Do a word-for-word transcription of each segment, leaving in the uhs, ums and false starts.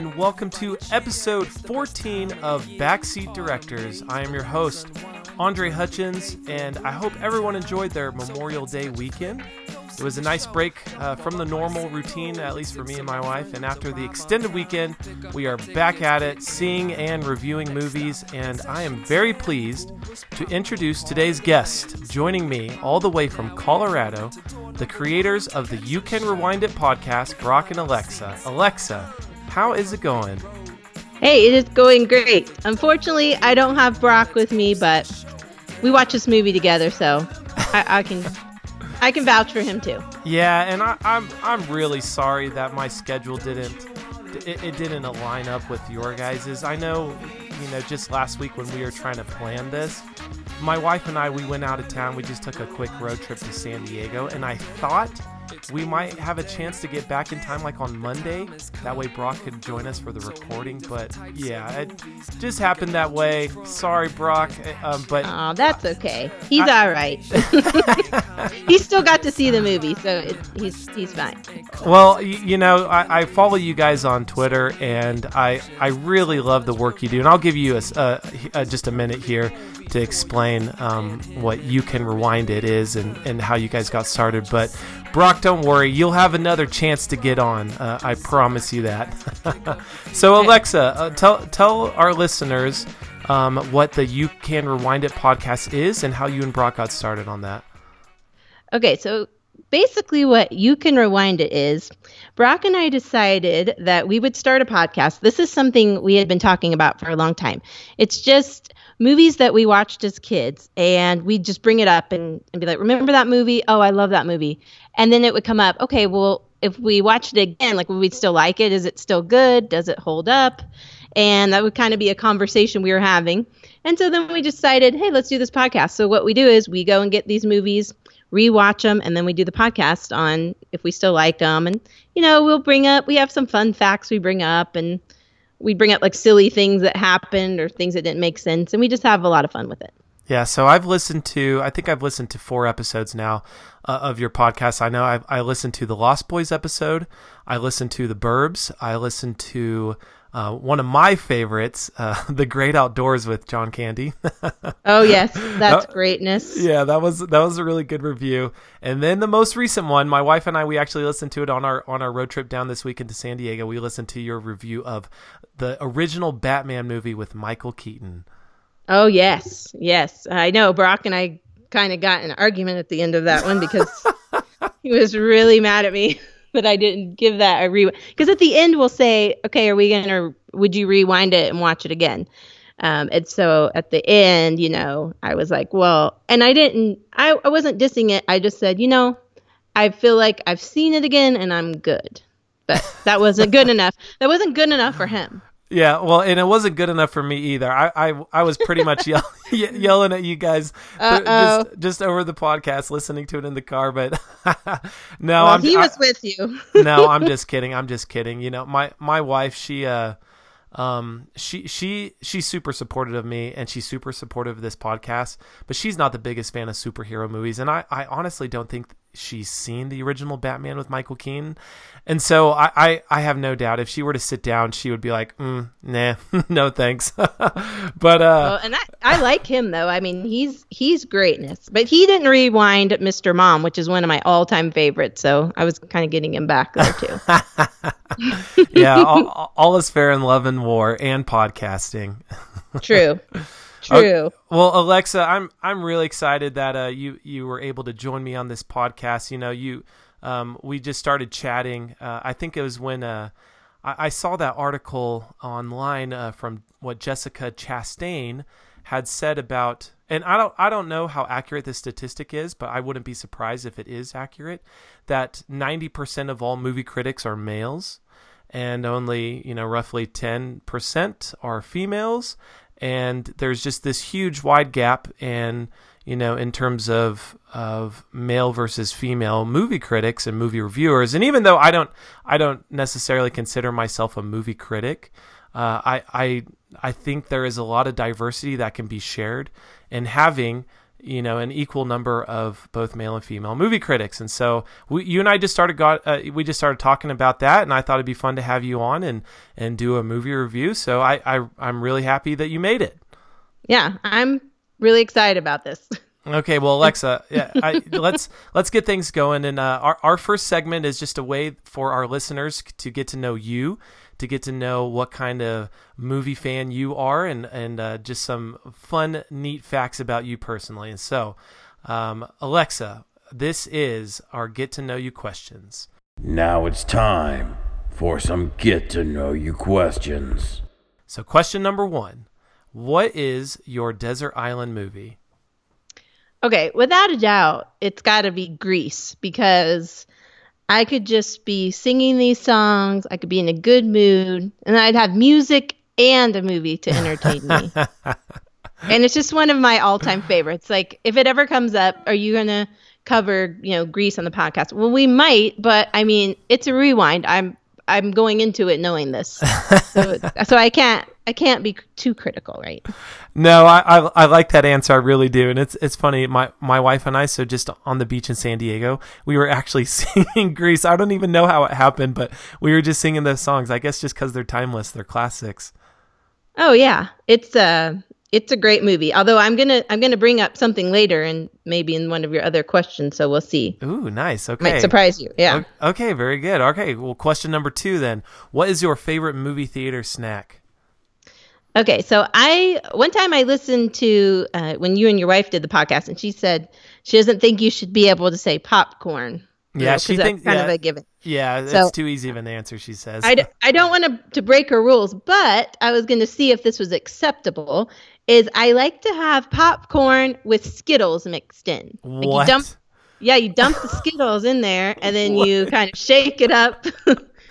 and welcome to episode fourteen of Backseat Directors. I am your host, Andre Hutchins, and I hope everyone enjoyed their Memorial Day weekend. It was a nice break uh, from the normal routine, at least for me and my wife, and after the extended weekend, we are back at it, seeing and reviewing movies, and I am very pleased to introduce today's guest, joining me all the way from Colorado, the creators of the You Can Rewind It podcast, Brock and Alexa. Alexa, how is it going? Hey, it is going great. Unfortunately, I don't have Brock with me, but we watch this movie together, so I, I can... I can vouch for him too. Yeah, and I, I'm I'm really sorry that my schedule didn't it, it didn't align up with your guys's. I know, you know, just last week when we were trying to plan this, my wife and I we went out of town. We just took a quick road trip to San Diego, and I thought we might have a chance to get back in time, like on Monday. That way, Brock could join us for the recording. But yeah, it just happened that way. Sorry, Brock. Um, but oh, that's okay. He's I, all right. He's still got to see the movie, so it, he's he's fine. Well, you, you know, I, I follow you guys on Twitter, and I I really love the work you do. And I'll give you a, a, a just a minute here to explain um, what You Can Rewind It is and and how you guys got started, but. Brock, don't worry. You'll have another chance to get on. Uh, I promise you that. So, Alexa, uh, tell tell our listeners um, what the You Can Rewind It podcast is and how you and Brock got started on that. Okay, so basically what You Can Rewind It is, Brock and I decided that we would start a podcast. This is something we had been talking about for a long time. It's just... movies that we watched as kids, and we'd just bring it up and, and be like, remember that movie? Oh, I love that movie. And then it would come up, okay, well, if we watched it again, like, would we still like it? Is it still good? Does it hold up? And that would kind of be a conversation we were having. And so then we decided, hey, let's do this podcast. So what we do is we go and get these movies, rewatch them, and then we do the podcast on if we still like them. And, you know, we'll bring up, we have some fun facts we bring up, and we bring up like silly things that happened or things that didn't make sense, and we just have a lot of fun with it. Yeah, so I've listened to, I think I've listened to four episodes now uh, of your podcast. I know I've, I listened to the Lost Boys episode. I listened to the Burbs. I listened to uh, one of my favorites, uh, The Great Outdoors with John Candy. Oh, yes. That's that, greatness. Yeah, that was that was a really good review. And then the most recent one, my wife and I, we actually listened to it on our on our road trip down this weekend to San Diego. We listened to your review of the original Batman movie with Michael Keaton. Oh, yes. Yes. I know. Brock and I kind of got an argument at the end of that one because he was really mad at me that I didn't give that a rewind. Because at the end, we'll say, okay, are we going to, would you rewind it and watch it again? Um, and so at the end, you know, I was like, well, and I didn't, I, I wasn't dissing it. I just said, you know, I feel like I've seen it again and I'm good. But that wasn't good enough. That wasn't good enough for him. Yeah, well, and it wasn't good enough for me either. I I, I was pretty much yell, ye- yelling at you guys just, just over the podcast, listening to it in the car. But no, well, I'm, he was I, with you. No, I'm just kidding. I'm just kidding. You know, my my wife, she uh, um, she she she's super supportive of me, and she's super supportive of this podcast. But she's not the biggest fan of superhero movies, and I, I honestly don't think. Th- she's seen the original Batman with Michael Keaton. And so I, I, I have no doubt if she were to sit down, she would be like, mm, nah, no thanks. But, uh, well, and I, I like him though. I mean, he's, he's greatness, but he didn't rewind Mister Mom, which is one of my all time favorites. So I was kind of getting him back there too. Yeah. All, all is fair in love and war and podcasting. True. True. Okay. Well, Alexa, I'm I'm really excited that uh, you you were able to join me on this podcast. You know, you um, we just started chatting. Uh, I think it was when uh, I, I saw that article online uh, from what Jessica Chastain had said about, and I don't I don't know how accurate this statistic is, but I wouldn't be surprised if it is accurate that ninety percent of all movie critics are males, and only you know roughly ten percent are females. And there's just this huge wide gap in, you know, in terms of of male versus female movie critics and movie reviewers. And even though I don't I don't necessarily consider myself a movie critic, uh, I I I think there is a lot of diversity that can be shared. And having you know, an equal number of both male and female movie critics. And so we, you and I just started got uh, we just started talking about that, and I thought it'd be fun to have you on and, and do a movie review. So I, I, I'm really happy that you made it. Yeah, I'm really excited about this. Okay, well, Alexa, yeah, I, let's let's get things going. And uh, our, our first segment is just a way for our listeners to get to know you, to get to know what kind of movie fan you are, and, and uh, just some fun, neat facts about you personally. And so, um, Alexa, this is our Get to Know You questions. Now it's time for some Get to Know You questions. So question number one, what is your desert island movie? Okay, without a doubt, it's got to be Grease, because I could just be singing these songs, I could be in a good mood, and I'd have music and a movie to entertain me. And it's just one of my all-time favorites. Like, if it ever comes up, are you going to cover, you know, Grease on the podcast? Well, we might, but I mean, it's a rewind. I'm I'm going into it knowing this. So, so I can't I can't be too critical, right? No, I, I I like that answer. I really do. And it's it's funny. My, my wife and I, so just on the beach in San Diego, we were actually singing Grease. I don't even know how it happened, but we were just singing those songs, I guess just because they're timeless. They're classics. Oh, yeah. It's a, it's a great movie. Although I'm going to I'm gonna bring up something later, and maybe in one of your other questions. So we'll see. Ooh, nice. Okay. Might surprise you. Yeah. Okay, very good. Okay, well, question number two then. What is your favorite movie theater snack? Okay, so I one time I listened to uh, when you and your wife did the podcast, and she said she doesn't think you should be able to say popcorn. Yeah, know, she thinks kind yeah, of a given. Yeah, so, it's too easy of an answer, she says. I, d- I don't want to, to break her rules, but I was going to see if this was acceptable. Is I like to have popcorn with Skittles mixed in. Like what? You dump, yeah, you dump the Skittles in there, and then what? You kind of shake it up.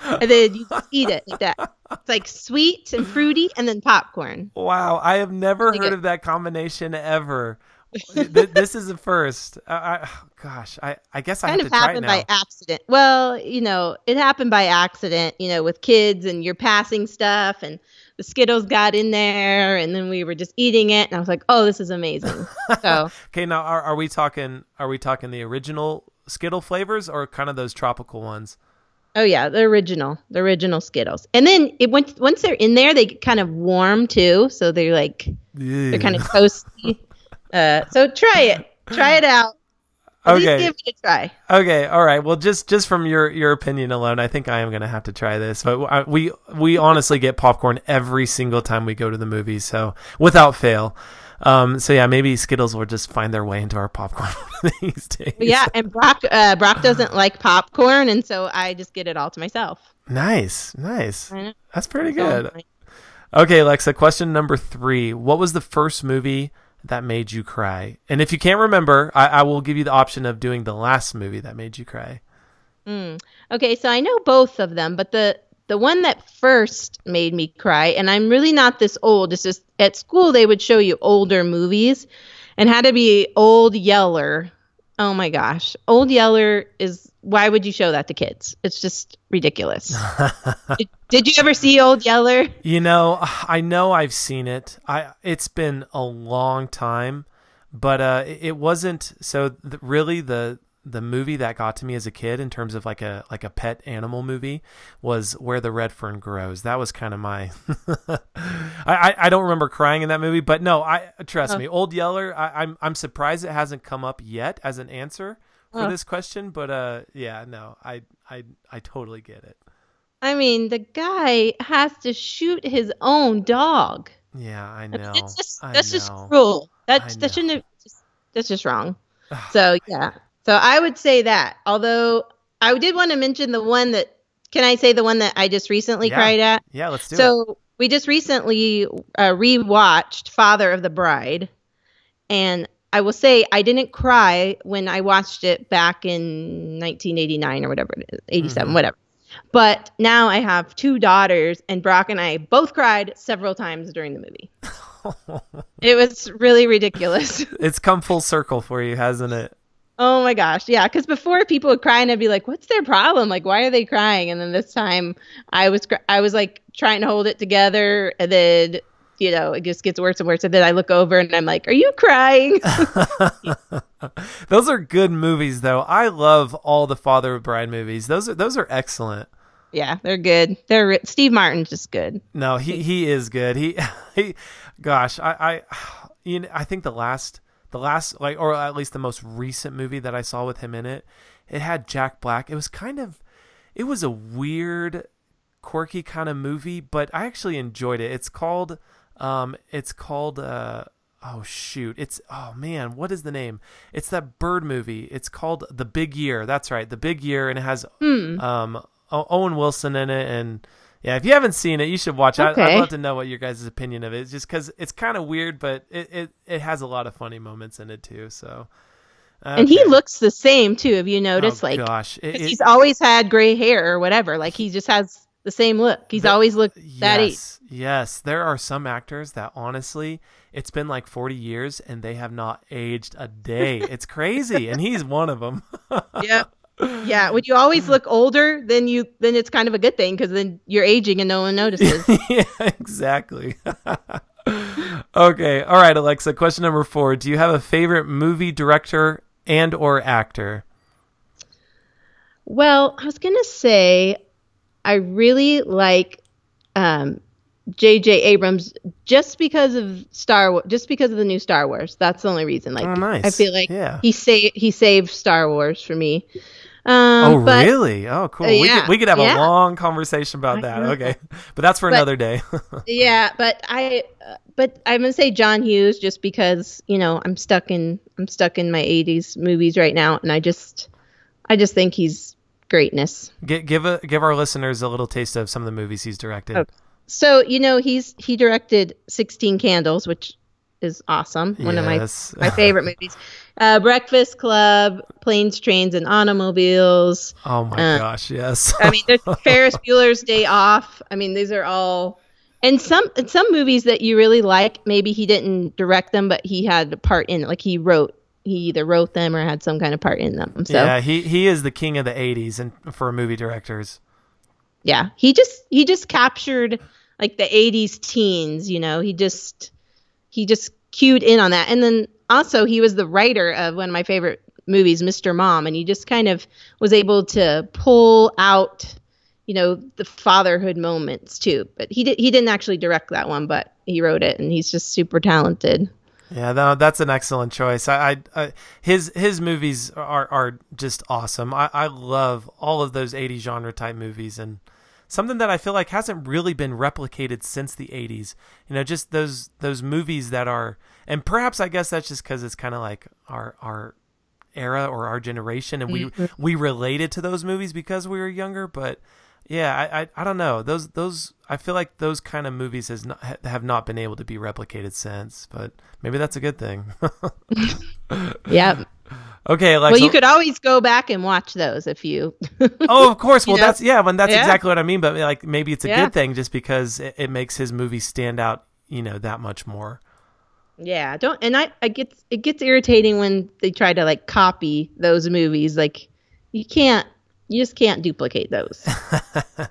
And then you just eat it like that. It's like sweet and fruity and then popcorn. Wow. I have never heard of that combination ever. This is the first. I, I, gosh, I, I guess I have to try it now. Kind of happened by accident. Well, you know, it happened by accident, you know, with kids, and you're passing stuff, and the Skittles got in there, and then we were just eating it. And I was like, oh, this is amazing. So okay. Now, are, are we talking, are we talking the original Skittle flavors or kind of those tropical ones? Oh, yeah, the original, the original Skittles. And then it once, once they're in there, they get kind of warm, too. So they're like, ew, they're kind of toasty. Uh, so try it. Try it out. At okay. Least give it a try. Okay. All right. Well, just just from your, your opinion alone, I think I am going to have to try this. But I, we we honestly get popcorn every single time we go to the movies, so without fail. Um, so yeah, maybe Skittles will just find their way into our popcorn these days. Yeah, and Brock, uh, Brock doesn't like popcorn, and so I just get it all to myself. Nice, nice. I know. That's pretty good. Okay, Alexa, question number three. What was the first movie that made you cry? And if you can't remember, I, I will give you the option of doing the last movie that made you cry. Mm. Okay, so I know both of them, but the The one that first made me cry, and I'm really not this old, it's just at school they would show you older movies, and had to be Old Yeller. Oh my gosh. Old Yeller is, why would you show that to kids? It's just ridiculous. did, did you ever see Old Yeller? You know, I know I've seen it. I It's been a long time, but uh, it, it wasn't, so th- really the... the movie that got to me as a kid in terms of like a, like a pet animal movie was Where the Red Fern Grows. That was kind of my, I, I don't remember crying in that movie, but no, I trust oh. me, Old Yeller. I, I'm, I'm surprised it hasn't come up yet as an answer for oh. this question, but uh, yeah, no, I, I, I totally get it. I mean, the guy has to shoot his own dog. Yeah, I know. It's just, I that's know. just cruel. That's, that shouldn't have, that's just wrong. So yeah. So I would say that, although I did want to mention the one that, can I say the one that I just recently yeah. cried at? Yeah, let's do so it. So we just recently uh, rewatched Father of the Bride, and I will say I didn't cry when I watched it back in nineteen eighty-nine or whatever it is, eighty-seven, mm-hmm. whatever. But now I have two daughters, and Brock and I both cried several times during the movie. It was really ridiculous. It's come full circle for you, hasn't it? Oh my gosh. Yeah. Because before people would cry and I'd be like, what's their problem? Like, why are they crying? And then this time I was, I was like trying to hold it together. And then you know, it just gets worse and worse. And then I look over and I'm like, are you crying? Those are good movies, though. I love all the Father of the Bride movies. Those are those are excellent. Yeah, they're good. They're Steve Martin's just good. No, he, he is good. He he, gosh, I I you know, I think the last the last like or at least the most recent movie that I saw with him in it, it had Jack Black. It was kind of it was a weird, quirky kind of movie, but I actually enjoyed it. It's called um it's called uh oh shoot. It's oh man, what is the name? It's that bird movie. It's called The Big Year. That's right. The Big Year, and it has hmm. um Owen Wilson in it, and yeah, if you haven't seen it, you should watch it. Okay. I'd love to know what your guys' opinion of it is, just because it's kind of weird, but it, it it has a lot of funny moments in it too. So, okay. And he looks the same too. Have you noticed? Oh, like, gosh, it, it, he's always had gray hair or whatever. Like, he just has the same look. He's the, always looked that yes, age. Yes, there are some actors that honestly, it's been like forty years and they have not aged a day. It's crazy, and he's one of them. Yep. Yeah, when you always look older, then you then it's kind of a good thing, because then you're aging and no one notices. Yeah, exactly. Okay, all right, Alexa. Question number four: do you have a favorite movie director and or actor? Well, I was gonna say I really like um, J J Abrams, just because of Star Wars, just because of the new Star Wars. That's the only reason. Like, oh, nice. I feel like yeah. he saved he saved Star Wars for me. Um, oh, but, really? Oh, cool. Uh, yeah, we, could, we could have yeah. a long conversation about that. Okay. But that's for but, another day. yeah. But I, uh, but I'm going to say John Hughes, just because, you know, I'm stuck in, I'm stuck in my eighties movies right now. And I just, I just think he's greatness. Give, give, a, give our listeners a little taste of some of the movies he's directed. Okay. So, you know, he's, he directed sixteen Candles, which is awesome. One yes. of my, my favorite movies. Uh, Breakfast Club, Planes, Trains, and Automobiles. Oh my uh, gosh, yes. I mean, there's Ferris Bueller's Day Off. I mean, these are all, and some and some movies that you really like. Maybe he didn't direct them, but he had a part in it. Like, he wrote, he either wrote them or had some kind of part in them. So yeah, he he is the king of the eighties, and for movie directors. Yeah, he just he just captured like the eighties teens. You know, he just. He just cued in on that. And then also he was the writer of one of my favorite movies, Mister Mom. And he just kind of was able to pull out, you know, the fatherhood moments too. But he, did, he didn't actually direct that one, but he wrote it, and he's just super talented. Yeah, no, that's an excellent choice. I, I, I his his movies are, are just awesome. I, I love all of those eighties genre type movies, and something that I feel like hasn't really been replicated since the eighties, you know, just those, those movies that are, and perhaps I guess that's just cause it's kind of like our, our era or our generation. And we, mm-hmm. we related to those movies because we were younger, but yeah, I, I, I don't know. Those, those, I feel like those kind of movies has not, have not been able to be replicated since, but maybe that's a good thing. Yeah. Okay, Alexa. Well, you could always go back and watch those if you. Oh, of course. Well, you know? that's yeah, when that's yeah. exactly what I mean. But like, maybe it's a yeah. good thing, just because it, it makes his movie stand out, you know, that much more. Yeah, don't and I, I get it gets irritating when they try to like copy those movies. Like, you can't, you just can't duplicate those.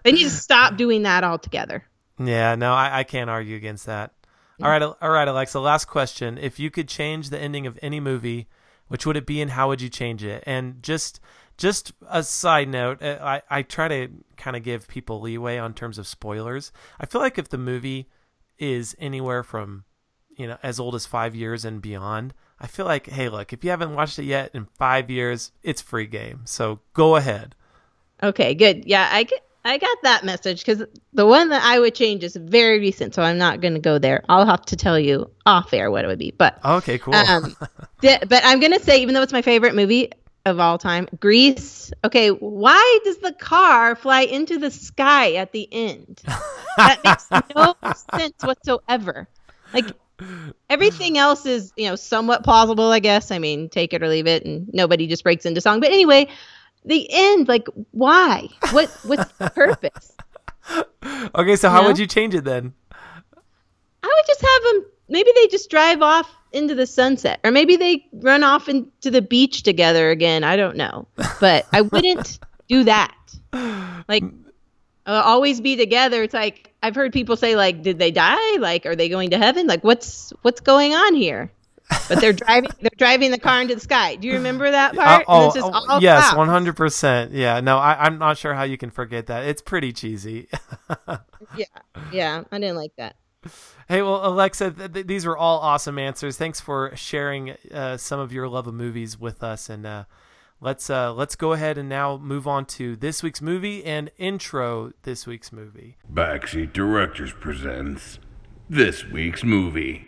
They need to stop doing that altogether. Yeah, no, I, I can't argue against that. Yeah. All right, all right, Alexa. Last question: if you could change the ending of any movie, which would it be, and how would you change it? And just just a side note, I, I try to kind of give people leeway on terms of spoilers. I feel like if the movie is anywhere from, you know, as old as five years and beyond, I feel like, hey, look, if you haven't watched it yet in five years, it's free game. So go ahead. Okay, good. Yeah, I, get, I got that message, because the one that I would change is very recent, so I'm not going to go there. I'll have to tell you off air what it would be. But okay, cool. Um, But I'm going to say, even though it's my favorite movie of all time, Grease. Okay, why does the car fly into the sky at the end? That makes no sense whatsoever. Like, everything else is, you know, somewhat plausible, I guess. I mean, take it or leave it, and nobody just breaks into song. But anyway, the end, like, why? What? What's the purpose? Okay, so how you know? would you change it then? I would just have them, maybe they just drive off into the sunset, or maybe they run off into the beach together again. I don't know, but I wouldn't do that. Like, uh, always be together. It's like, I've heard people say, like, did they die? Like, are they going to heaven? Like, what's what's going on here? But they're driving they're driving the car into the sky. Do you remember that part? Oh, oh, oh yes, one hundred percent. Yeah. No, I, I'm not sure how you can forget that. It's pretty cheesy. yeah, yeah, I didn't like that. Hey, well, Alexa, th- th- these were all awesome answers. Thanks for sharing uh, some of your love of movies with us, and uh, let's uh, let's go ahead and now move on to this week's movie and intro this week's movie. Backseat Directors presents this week's movie.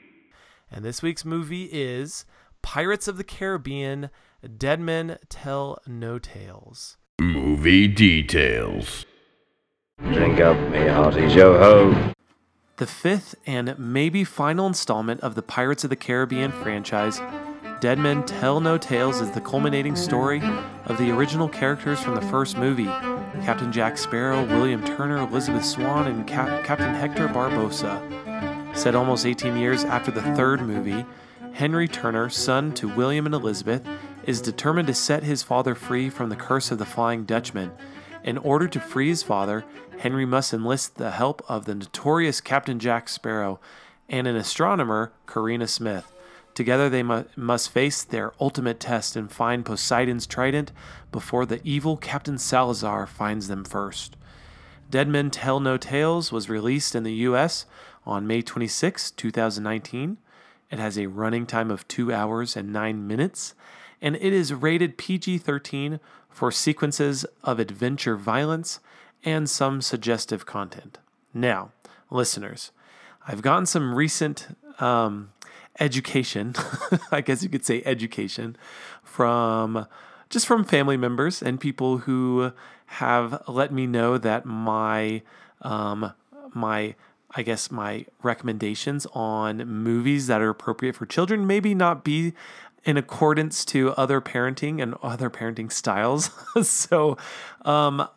And this week's movie is Pirates of the Caribbean: Dead Men Tell No Tales. Movie details. Drink up, me hearty yo-ho. The fifth and maybe final installment of the Pirates of the Caribbean franchise, Dead Men Tell No Tales, is the culminating story of the original characters from the first movie, Captain Jack Sparrow, William Turner, Elizabeth Swan, and Cap- Captain Hector Barbossa. Set almost eighteen years after the third movie, Henry Turner, son to William and Elizabeth, is determined to set his father free from the curse of the Flying Dutchman. In order to free his father, Henry must enlist the help of the notorious Captain Jack Sparrow and an astronomer, Karina Smith. Together they mu- must face their ultimate test and find Poseidon's trident before the evil Captain Salazar finds them first. Dead Men Tell No Tales was released in the U S on May twenty-sixth, twenty nineteen. It has a running time of two hours and nine minutes, and it is rated P G thirteen for sequences of adventure violence and some suggestive content. Now, listeners, I've gotten some recent um, education, I guess you could say education, from just from family members and people who have let me know that my um, my I guess my recommendations on movies that are appropriate for children maybe not be in accordance to other parenting and other parenting styles. so, um,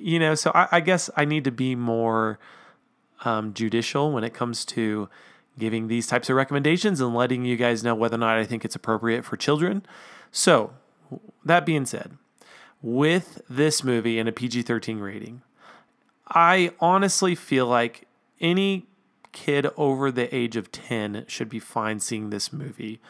you know, so I, I guess I need to be more um, judicial when it comes to giving these types of recommendations and letting you guys know whether or not I think it's appropriate for children. So that being said, with this movie and a P G thirteen rating, I honestly feel like any kid over the age of ten should be fine seeing this movie.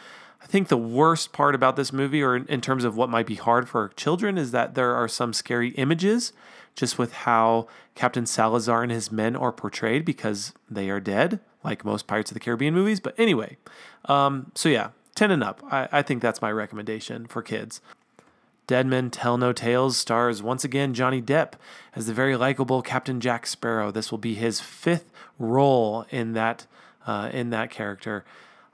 I think the worst part about this movie, or in terms of what might be hard for children, is that there are some scary images just with how Captain Salazar and his men are portrayed, because they are dead, like most Pirates of the Caribbean movies. But anyway, um, so yeah, ten and up. I, I think that's my recommendation for kids. Dead Men Tell No Tales stars once again Johnny Depp as the very likable Captain Jack Sparrow. This will be his fifth role in that uh, in that character.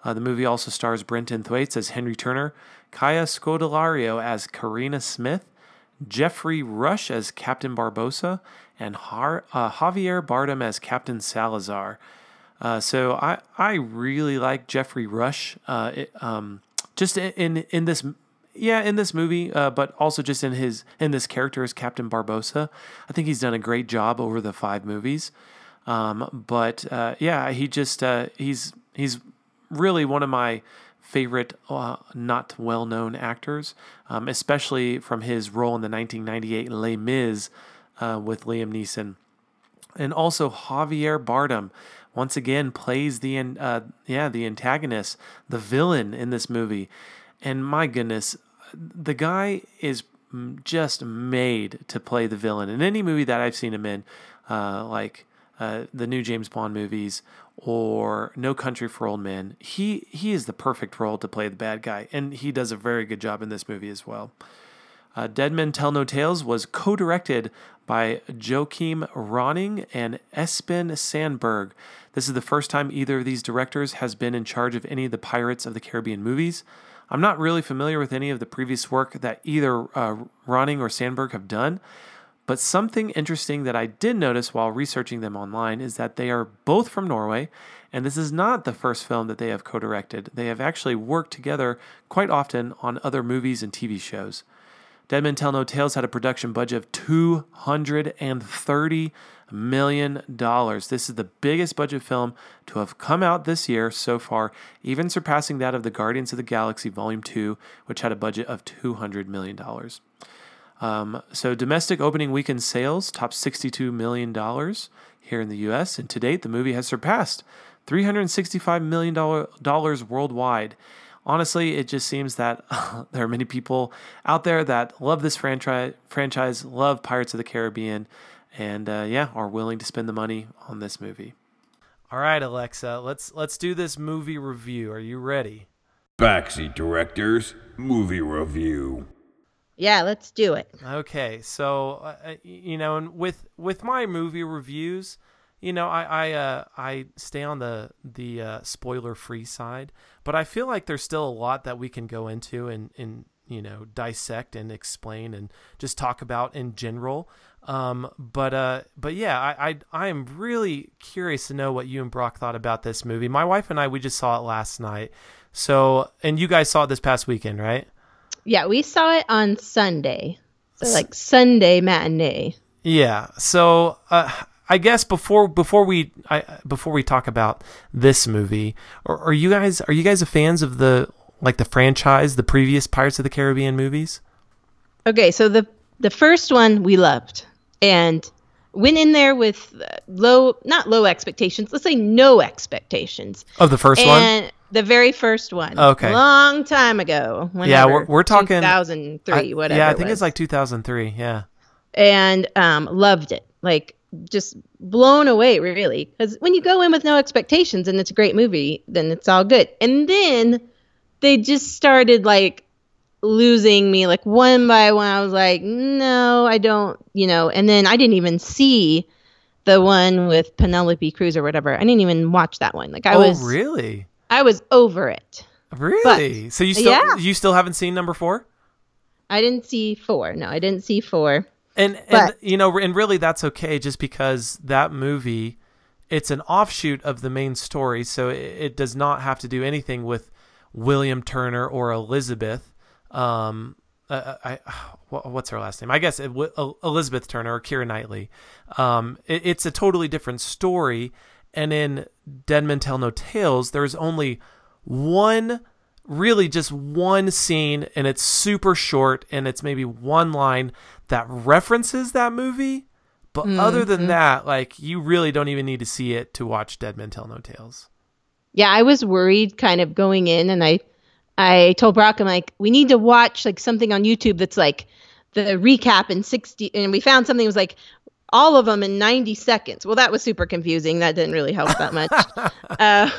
Uh, the movie also stars Brenton Thwaites as Henry Turner, Kaya Scodelario as Karina Smith, Geoffrey Rush as Captain Barbossa, and Har- uh, Javier Bardem as Captain Salazar. Uh, so I I really like Geoffrey Rush. Uh, it, um, just in in this. Yeah, in this movie, uh, but also just in his in this character as Captain Barbossa. I think he's done a great job over the five movies. Um, but uh, yeah, he just uh, he's he's really one of my favorite uh, not well known actors, um, especially from his role in the nineteen ninety-eight Les Mis uh, with Liam Neeson, and also Javier Bardem. Once again, plays the uh, yeah the antagonist, the villain in this movie. And my goodness, the guy is just made to play the villain in any movie that I've seen him in, uh, like uh, the new James Bond movies or No Country for Old Men. He he is the perfect role to play the bad guy, and he does a very good job in this movie as well. Uh, Dead Men Tell No Tales was co-directed by Joachim Ronning and Espen Sandberg. This is the first time either of these directors has been in charge of any of the Pirates of the Caribbean movies. I'm not really familiar with any of the previous work that either uh, Ronning or Sandberg have done, but something interesting that I did notice while researching them online is that they are both from Norway, and this is not the first film that they have co-directed. They have actually worked together quite often on other movies and T V shows. Dead Men Tell No Tales had a production budget of two hundred thirty million dollars. This is the biggest budget film to have come out this year so far, even surpassing that of the Guardians of the Galaxy Volume two, which had a budget of two hundred million dollars. Um, so domestic opening weekend sales topped sixty-two million dollars here in the U S, and to date, the movie has surpassed three hundred sixty-five million dollars worldwide. Honestly, it just seems that uh, there are many people out there that love this franchise, franchise love Pirates of the Caribbean, and uh, yeah, are willing to spend the money on this movie. All right, Alexa, let's let's do this movie review. Are you ready? Backseat Directors movie review. Yeah, let's do it. Okay, so uh, you know, and with with my movie reviews, you know, I I uh, I stay on the the uh, spoiler free side, but I feel like there's still a lot that we can go into and and you know dissect and explain and just talk about in general. Um, but uh, but yeah, I, I I am really curious to know what you and Brock thought about this movie. My wife and I, we just saw it last night. So, and you guys saw it this past weekend, right? Yeah, we saw it on Sunday, so like Sunday matinee. Yeah, so uh, I guess before before we I, before we talk about this movie, are, are you guys are you guys a fans of the like the franchise, the previous Pirates of the Caribbean movies? Okay, so the the first one we loved and went in there with low, not low expectations, let's say no expectations of the first and, one. The very first one. Okay. Long time ago. Whenever, yeah, we're, we're talking two thousand three, I, whatever. Yeah, I think it it's like two thousand three. Yeah. And um, loved it. Like, just blown away, really. Because when you go in with no expectations and it's a great movie, then it's all good. And then they just started, like, losing me, like, one by one. I was like, no, I don't, you know. And then I didn't even see the one with Penelope Cruz or whatever. I didn't even watch that one. Like, I oh, was. Oh, really? I was over it. Really? But, so you still yeah. you still haven't seen number four? I didn't see four. No, I didn't see four. And but, and you know, and really that's okay, just because that movie, it's an offshoot of the main story, so it, it does not have to do anything with William Turner or Elizabeth. Um, uh, I what's her last name? I guess it, Elizabeth Turner or Keira Knightley. Um, it, it's a totally different story. And in Dead Men Tell No Tales, there's only one, really just one scene, and it's super short, and it's maybe one line that references that movie. But mm-hmm. other than that, like, you really don't even need to see it to watch Dead Men Tell No Tales. Yeah, I was worried kind of going in, and I I told Brock, I'm like, we need to watch like something on YouTube that's like the recap in sixty, and we found something that was like, all of them in ninety seconds. Well, that was super confusing. That didn't really help that much. uh,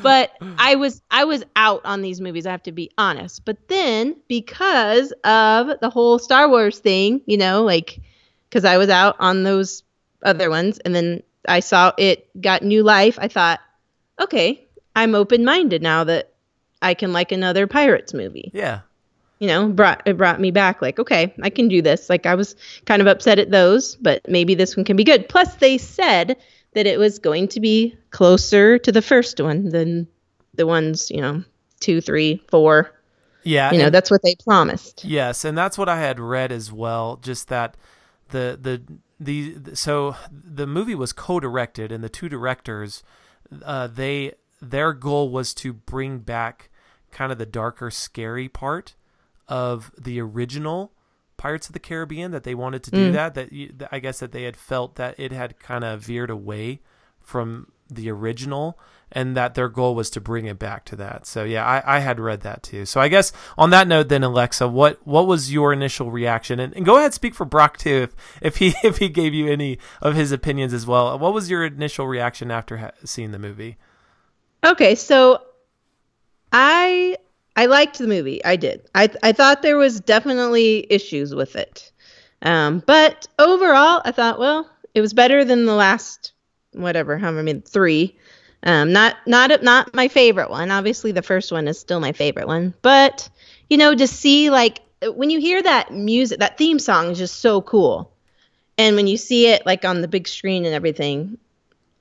but I was I was out on these movies, I have to be honest. But then, because of the whole Star Wars thing, you know, like, because I was out on those other ones, and then I saw it got new life, I thought, okay, I'm open-minded now that I can like another Pirates movie. Yeah. You know, brought it brought me back like, okay, I can do this. Like, I was kind of upset at those, but maybe this one can be good. Plus, they said that it was going to be closer to the first one than the ones, you know, two, three, four. Yeah. You know, and that's what they promised. Yes. And that's what I had read as well. Just that the the the so the movie was co-directed, and the two directors, uh, they their goal was to bring back kind of the darker, scary part of the original Pirates of the Caribbean, that they wanted to do mm. that, that you, I guess that they had felt that it had kind of veered away from the original, and that their goal was to bring it back to that. So yeah, I, I had read that too. So I guess on that note then, Alexa, what, what was your initial reaction? And, and go ahead, speak for Brock too, if, if he, if he gave you any of his opinions as well. What was your initial reaction after ha- seeing the movie? Okay. So I, I liked the movie. I did. I I thought there was definitely issues with it. Um, but overall, I thought, well, it was better than the last, whatever, however many, three. Um, not, not, not my favorite one. Obviously, the first one is still my favorite one. But, you know, to see, like, when you hear that music, that theme song is just so cool. And when you see it, like, on the big screen and everything,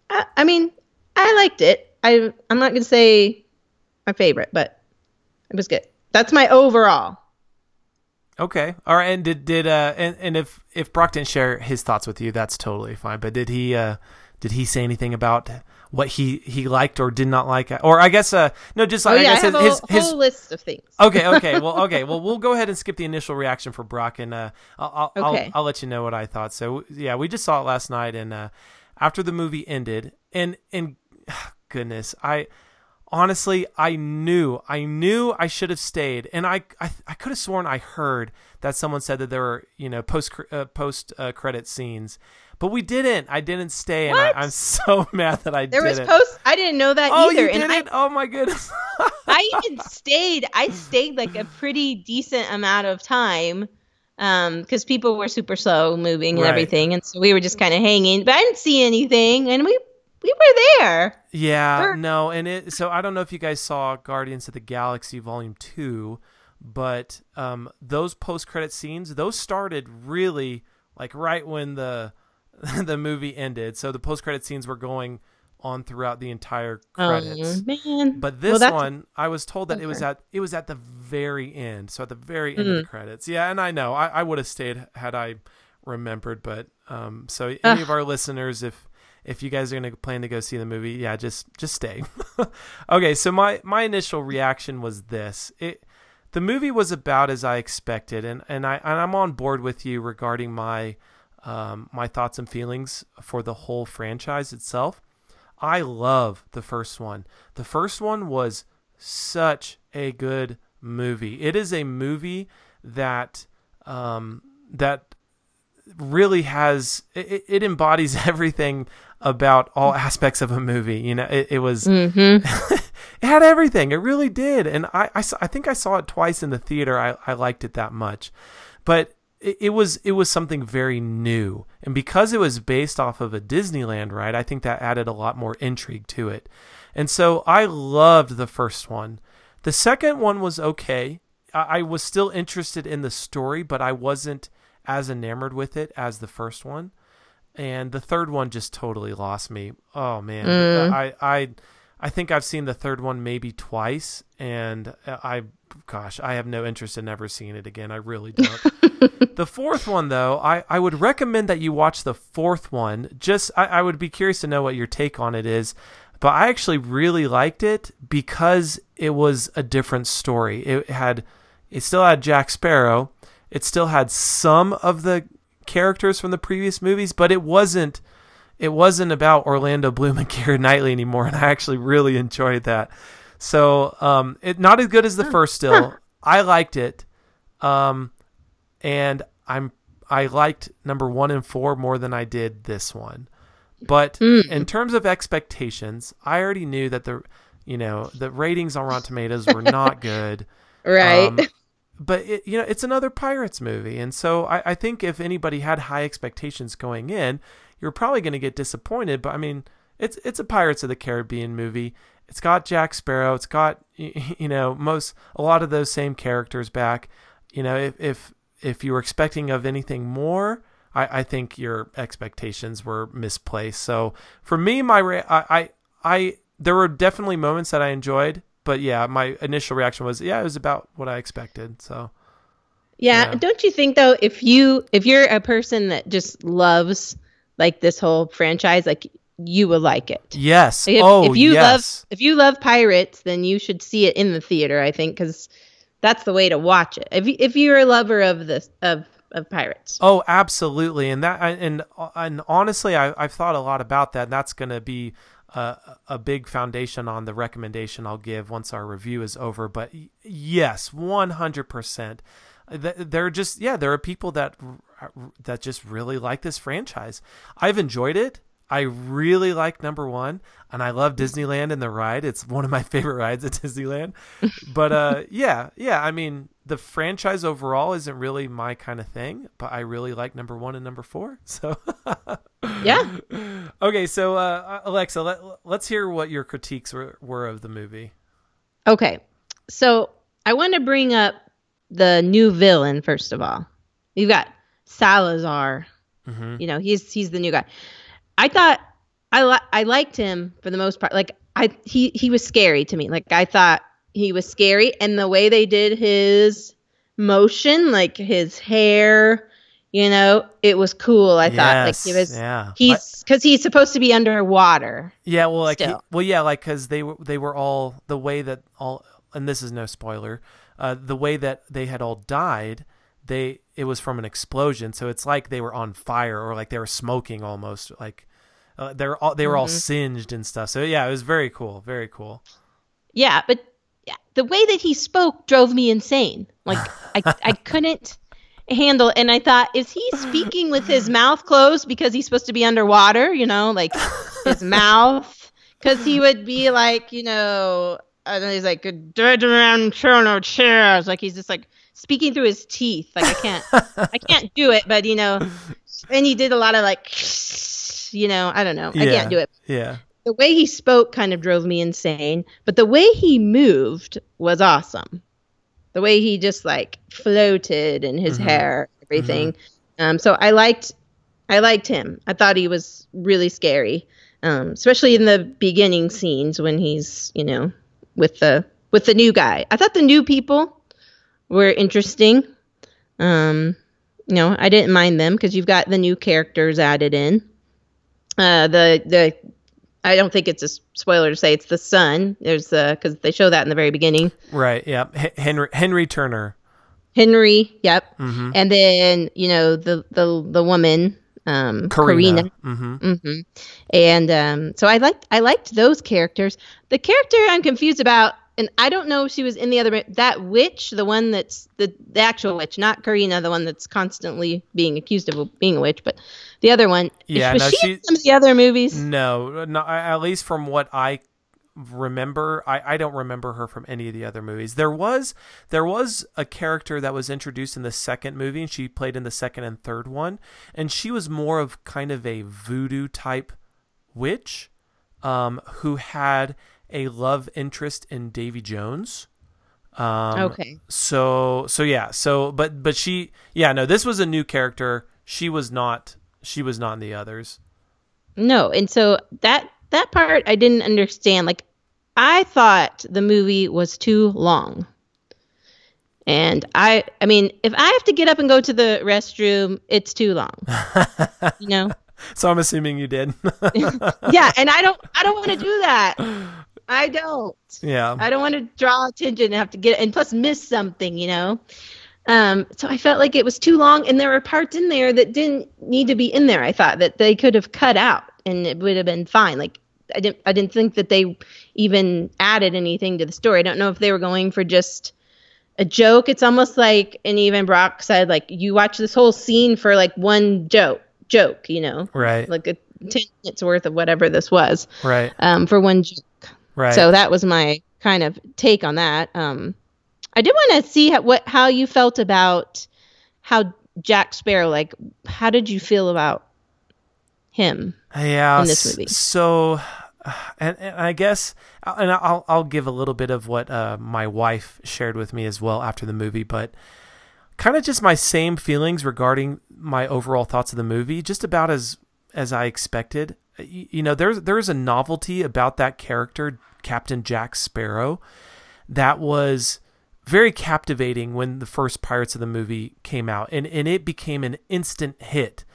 I, I mean, I liked it. I, I'm not going to say my favorite, but it was good. That's my overall. Okay. All right. And did, did, uh, and, and if, if Brock didn't share his thoughts with you, that's totally fine. But did he, uh, did he say anything about what he, he liked or did not like? Or I guess, uh, no, just like, oh, yeah, I guess I have his, a whole, his, whole his... list of things. Okay, okay. Well, okay. Well, we'll go ahead and skip the initial reaction for Brock, and uh, I'll, I'll, okay. I'll, I'll let you know what I thought. So, yeah, we just saw it last night, and uh, after the movie ended, and, and goodness, I... Honestly, I knew, I knew I should have stayed, and I, I, I could have sworn I heard that someone said that there were, you know, post, uh, post uh, credit scenes, but we didn't. I didn't stay, what? and I, I'm so mad that I there didn't. There was post. I didn't know that oh, either. Oh, you didn't? And I, oh my goodness! I even stayed. I stayed like a pretty decent amount of time, um, because people were super slow moving and right. everything, and so we were just kind of hanging. But I didn't see anything, and we. We were there. Yeah, We're- no, and it. So I don't know if you guys saw Guardians of the Galaxy Volume Two, but um, those post-credit scenes, those started really like right when the the movie ended. So the post-credit scenes were going on throughout the entire credits. Oh man! But this well, one, I was told that over. it was at it was at the very end. So at the very end mm. of the credits. Yeah, and I know I, I would have stayed had I remembered. But um, so any Ugh. of our listeners, if If you guys are going to plan to go see the movie, yeah, just just stay. Okay, so my, my initial reaction was this. It, the movie was about as I expected, and, and, I, and I'm on board with you regarding my um, my thoughts and feelings for the whole franchise itself. I love the first one. The first one was such a good movie. It is a movie that um, that really has, it, it embodies everything about all aspects of a movie. You know, it, it was, mm-hmm. it had everything. It really did. And I, I, I think I saw it twice in the theater. I, I liked it that much, but it, it was, it was something very new. And because it was based off of a Disneyland ride, I think that added a lot more intrigue to it. And so I loved the first one. The second one was okay. I, I was still interested in the story, but I wasn't as enamored with it as the first one. And the third one just totally lost me. Oh man. Mm. I, I, I think I've seen the third one maybe twice, and I, gosh, I have no interest in ever seeing it again. I really don't. The fourth one though, I, I would recommend that you watch the fourth one. Just, I, I would be curious to know what your take on it is, but I actually really liked it because it was a different story. It had, it still had Jack Sparrow. It still had some of the characters from the previous movies, but it wasn't it wasn't about Orlando Bloom and Keira Knightley anymore, and I actually really enjoyed that. So um, it not as good as the first still. I liked it, um, and I'm I liked number one and four more than I did this one. But mm. in terms of expectations, I already knew that the you know the ratings on Rotten Tomatoes were not good, right? Um, But, it, you know, it's another Pirates movie. And so I, I think if anybody had high expectations going in, you're probably going to get disappointed. But, I mean, it's it's a Pirates of the Caribbean movie. It's got Jack Sparrow. It's got, you know, most a lot of those same characters back. You know, if if, if you were expecting of anything more, I, I think your expectations were misplaced. So for me, my I, I, I there were definitely moments that I enjoyed. But yeah, my initial reaction was, yeah, it was about what I expected. So, yeah, yeah. Don't you think though, if you if you're a person that just loves like this whole franchise, like you will like it. Yes. Like, if, oh, if you yes. love if you love Pirates, then you should see it in the theater. I think because that's the way to watch it. If if you're a lover of this of of Pirates. Oh, absolutely, and that and and honestly, I, I've thought a lot about that. And that's going to be Uh, a big foundation on the recommendation I'll give once our review is over. But yes, one hundred percent. There are just, yeah, there are people that, that just really like this franchise. I've enjoyed it. I really like number one, and I love Disneyland and the ride. It's one of my favorite rides at Disneyland, but uh, yeah, yeah. I mean, the franchise overall isn't really my kind of thing, but I really like number one and number four. So yeah. Okay. So uh, Alexa, let, let's hear what your critiques were, were of the movie. Okay. So I want to bring up the new villain. First of all, you've got Salazar, mm-hmm. you know, he's, he's the new guy. I thought I li- I liked him for the most part. Like I he he was scary to me. Like I thought he was scary, and the way they did his motion, like his hair, You know, it was cool. I yes, thought like he was, yeah. he's because he's supposed to be underwater. Yeah, well, like, he, well, yeah, like because they were they were all the way that all, and this is no spoiler, uh, the way that they had all died. They it was from an explosion, so it's like they were on fire or like they were smoking almost. Like uh, they're all they were mm-hmm. all singed and stuff. So yeah, it was very cool, very cool. Yeah, but the way that he spoke drove me insane. Like I I couldn't. handle and I thought, is he speaking with his mouth closed because he's supposed to be underwater, you know, like his mouth, because he would be like, you know, and he's like dead around churn chairs, like he's just like speaking through his teeth, like I can't I can't do it, but you know, and he did a lot of like, you know, I don't know, yeah, I can't do it. Yeah, the way he spoke kind of drove me insane, but the way he moved was awesome. The way he just like floated in his mm-hmm. hair, everything. Mm-hmm. Um, so I liked, I liked him. I thought he was really scary, um, especially in the beginning scenes when he's, you know, with the with the new guy. I thought the new people were interesting. Um, you know, I didn't mind them because you've got the new characters added in. Uh, the the I don't think it's a spoiler to say it's the son. There's the, because they show that in the very beginning. Right. Yeah. H- Henry Henry Turner. Henry. Yep. Mm-hmm. And then you know the the the woman, um, Karina. Karina. Mm-hmm. Mm-hmm. And um, so I liked I liked those characters. The character I'm confused about, and I don't know if she was in the other that witch, the one that's the, the actual witch, not Karina, the one that's constantly being accused of being a witch, but the other one. Yeah, was no, she, she in some of the other movies? No, no, at least from what I remember, I, I don't remember her from any of the other movies. There was there was a character that was introduced in the second movie, and she played in the second and third one, and she was more of kind of a voodoo type witch, um, who had a love interest in Davy Jones. Um, okay. So, so yeah, so, but, but she, yeah, no, this was a new character. She was not, she was not in the others. No. And so that, that part I didn't understand. Like I thought the movie was too long. And I, I mean, if I have to get up and go to the restroom, it's too long, you know? So I'm assuming you did. Yeah. And I don't, I don't want to do that. I don't. Yeah. I don't want to draw attention and have to get, and plus miss something, you know? Um, so I felt like it was too long, and there were parts in there that didn't need to be in there. I thought that they could have cut out and it would have been fine. Like I didn't, I didn't think that they even added anything to the story. I don't know if they were going for just a joke. It's almost like, and even Brock said, like, you watch this whole scene for like one joke, joke, you know? Right. Like a ten minutes worth of whatever this was. Right. Um, for one joke. Right. So that was my kind of take on that. Um, I did want to see how, what how you felt about how Jack Sparrow, like, how did you feel about him? Yeah, in this movie? So, and, and I guess, and I'll I'll give a little bit of what uh, my wife shared with me as well after the movie, but kind of just my same feelings regarding my overall thoughts of the movie, just about as as I expected. You know, there's there's a novelty about that character, Captain Jack Sparrow, that was very captivating when the first Pirates of the movie came out, and and it became an instant hit,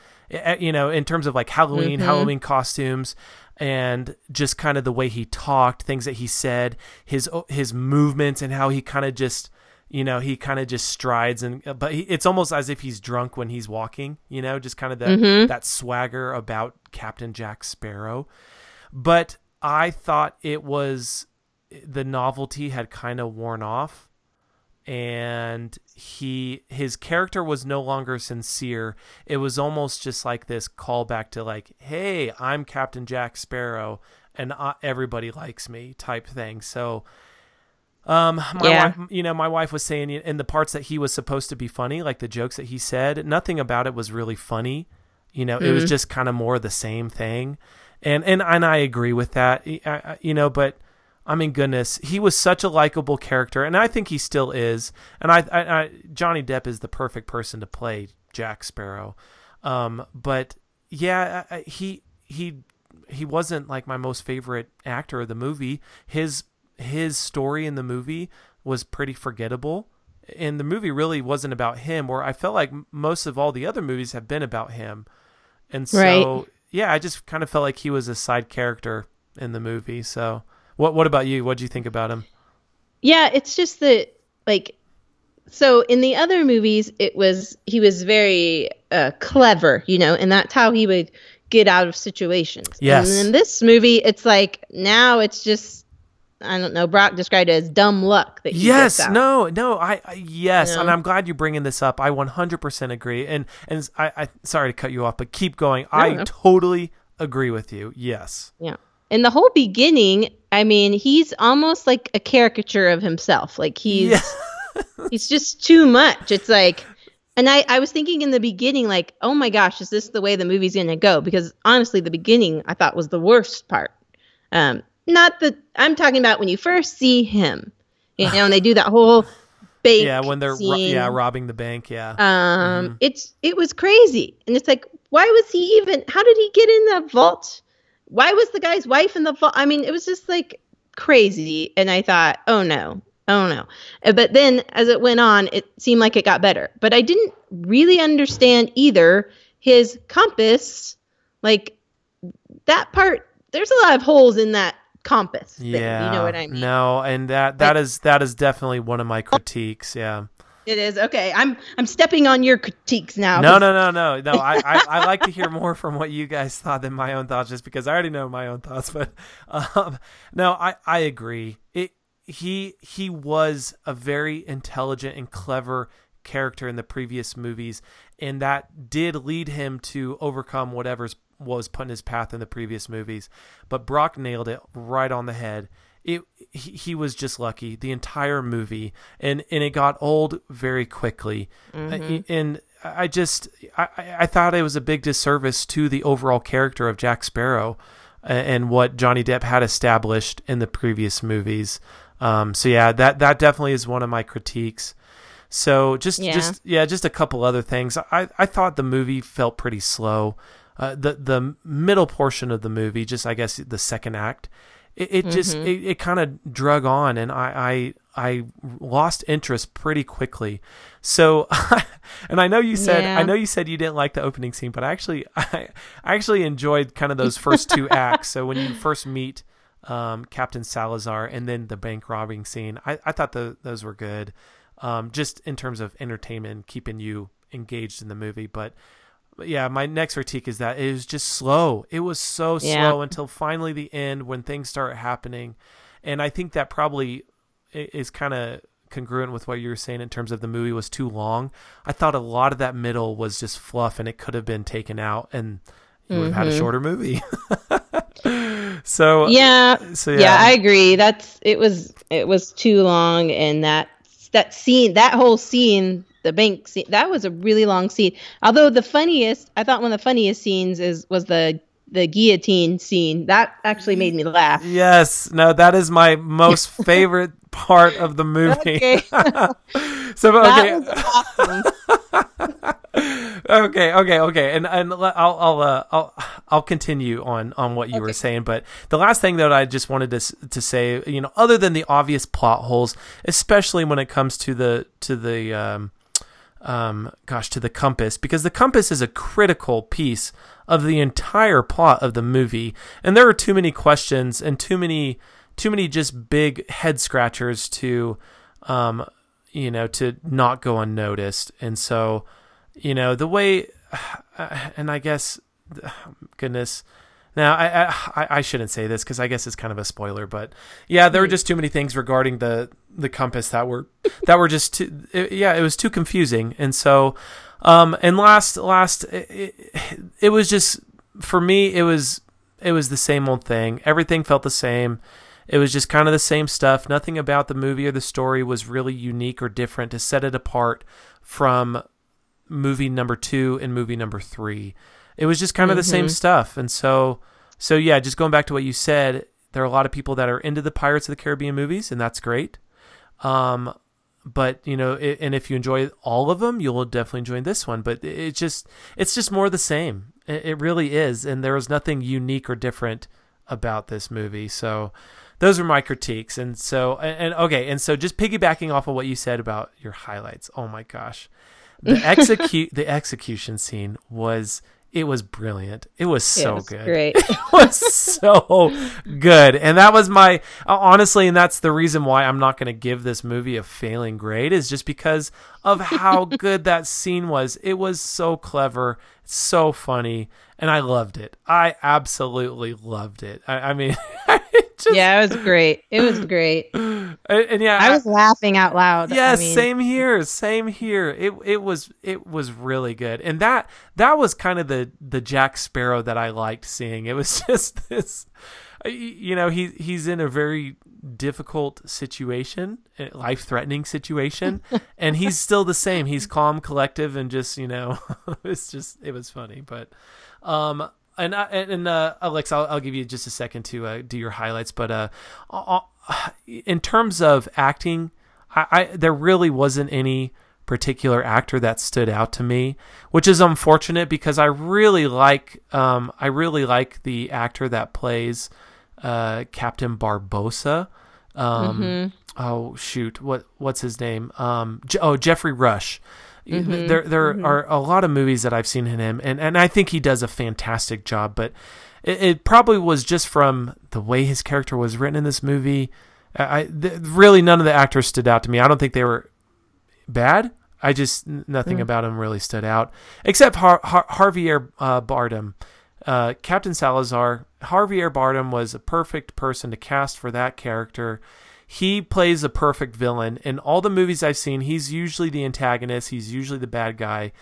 you know, in terms of like Halloween, mm-hmm. Halloween costumes, and just kind of the way he talked, things that he said, his his movements, and how he kind of just, you know, he kind of just strides, and but he, it's almost as if he's drunk when he's walking, you know, just kind of that mm-hmm. that swagger about Captain Jack Sparrow. But I thought it was, the novelty had kind of worn off, and he his character was no longer sincere. It was almost just like this callback to like, hey, I'm Captain Jack Sparrow and I, everybody likes me type thing. So um my yeah. wife, you know, my wife was saying in the parts that he was supposed to be funny, like the jokes that he said, nothing about it was really funny. You know, mm-hmm. it was just kind of more the same thing. And, and, and I agree with that, you know, but I mean, goodness, he was such a likable character, and I think he still is. And I, I, I Johnny Depp is the perfect person to play Jack Sparrow. Um, but yeah, I, he, he, he wasn't like my most favorite actor of the movie. His, his story in the movie was pretty forgettable. And the movie really wasn't about him, or I felt like most of all the other movies have been about him. And so, right. yeah, I just kind of felt like he was a side character in the movie. So what what about you? What'd you think about him? Yeah, it's just that, like, so in the other movies, it was, he was very uh, clever, you know, and that's how he would get out of situations. Yes. And in this movie, it's like, now it's just, I don't know, Brock described it as dumb luck. That he yes, out. no, no, I, I yes, you know? And I'm glad you're bringing this up. I one hundred percent agree, and and I, I sorry to cut you off, but keep going. No, I no. totally agree with you, yes. Yeah, and the whole beginning, I mean, he's almost like a caricature of himself. Like, he's, yeah. he's just too much. It's like, and I, I was thinking in the beginning, like, oh my gosh, is this the way the movie's going to go? Because honestly, the beginning, I thought, was the worst part. Um. Not the, I'm talking about when you first see him, you know, and they do that whole bank Yeah, when they're, ro- yeah, robbing the bank, yeah. Um, mm-hmm. it's, it was crazy. And it's like, why was he even, how did he get in that vault? Why was the guy's wife in the vault? I mean, it was just like crazy. And I thought, oh no, oh no. But then as it went on, it seemed like it got better. But I didn't really understand either his compass, like that part, there's a lot of holes in that compass thing, yeah you know what I mean? No, and that that like, is that is definitely one of my critiques. Yeah, it is. Okay, i'm i'm stepping on your critiques now. No no no no no I, I i like to hear more from what you guys thought than my own thoughts, just because I already know my own thoughts. But um no i i agree. It he he was a very intelligent and clever character in the previous movies, and that did lead him to overcome whatever's was put in his path in the previous movies. But Brock nailed it right on the head. It he, he was just lucky the entire movie, and and it got old very quickly. Mm-hmm. And I just I, I thought it was a big disservice to the overall character of Jack Sparrow and what Johnny Depp had established in the previous movies. Um, so yeah, that that definitely is one of my critiques. So just yeah. just yeah, just a couple other things. I I thought the movie felt pretty slow. Uh, the the middle portion of the movie, just I guess the second act, it, it mm-hmm. just it, it kind of drug on, and I, I I lost interest pretty quickly. So, and I know you said yeah. I know you said you didn't like the opening scene, but I actually I, I actually enjoyed kind of those first two acts. So when you first meet um, Captain Salazar and then the bank robbing scene, I, I thought the, those were good, um, just in terms of entertainment, keeping you engaged in the movie, but. Yeah, my next critique is that it was just slow. It was so yeah. slow until finally the end when things start happening. And I think that probably is kind of congruent with what you were saying in terms of the movie was too long. I thought a lot of that middle was just fluff, and it could have been taken out and you mm-hmm. would have had a shorter movie. so, yeah. so yeah. Yeah, I agree. That's it was it was too long, and that that scene, that whole scene the bank scene, that was a really long scene. Although the funniest, I thought one of the funniest scenes is was the the guillotine scene. That actually made me laugh. Yes, no, that is my most favorite part of the movie. Okay. so okay. That was awesome. okay, okay, okay, and and I'll I'll uh, I'll I'll continue on on what you okay. were saying. But the last thing that I just wanted to to say, you know, other than the obvious plot holes, especially when it comes to the to the um, um gosh to the compass, because the compass is a critical piece of the entire plot of the movie, and there are too many questions and too many too many just big head scratchers to um you know to not go unnoticed. And so you know the way uh, and I guess goodness now I I, I shouldn't say this because I guess it's kind of a spoiler, but yeah, there were just too many things regarding the the compass that were that were just too, it, yeah it was too confusing. And so um and last last it, it, it was just for me it was it was the same old thing. Everything felt the same. It was just kind of the same stuff. Nothing about the movie or the story was really unique or different to set it apart from movie number two and movie number three. It was just kind of mm-hmm. the same stuff. And so so yeah, just going back to what you said, there are a lot of people that are into the Pirates of the Caribbean movies, and that's great. Um, but you know, it, and if you enjoy all of them, you'll definitely enjoy this one, but it, it just, it's just more the same. It, it really is. And there was nothing unique or different about this movie. So those were my critiques. And so, and, and okay. And so just piggybacking off of what you said about your highlights. Oh my gosh. The execute, the execution scene was, it was brilliant. It was so it was good. Great. It was so good. And that was my, honestly, and that's the reason why I'm not going to give this movie a failing grade, is just because of how good that scene was. It was so clever, so funny, and I loved it. I absolutely loved it. I, I mean, it just, yeah, it was great. It was great. And, and yeah, I was I, laughing out loud. Yeah, I mean. same here. Same here. It it was it was really good, and that that was kind of the the Jack Sparrow that I liked seeing. It was just this, you know, he he's in a very difficult situation, life-threatening situation, and he's still the same. He's calm, collective, and just, you know, it's just, it was funny. But um and I, and uh Alex, I'll, I'll give you just a second to uh, do your highlights, but uh I'll, in terms of acting, I, I there really wasn't any particular actor that stood out to me, which is unfortunate because I really like um I really like the actor that plays uh Captain Barbossa. um mm-hmm. oh shoot what what's his name um Je- oh Geoffrey Rush. mm-hmm. there there mm-hmm. are a lot of movies that I've seen in him, and and I think he does a fantastic job, but it, it probably was just from the way his character was written in this movie. I th- really none of the actors stood out to me. I don't think they were bad. I just nothing mm. about him really stood out, except Har- Har- Javier uh, Bardem. Uh, Captain Salazar, Javier Bardem was a perfect person to cast for that character. He plays a perfect villain. In all the movies I've seen, he's usually the antagonist. He's usually the bad guy.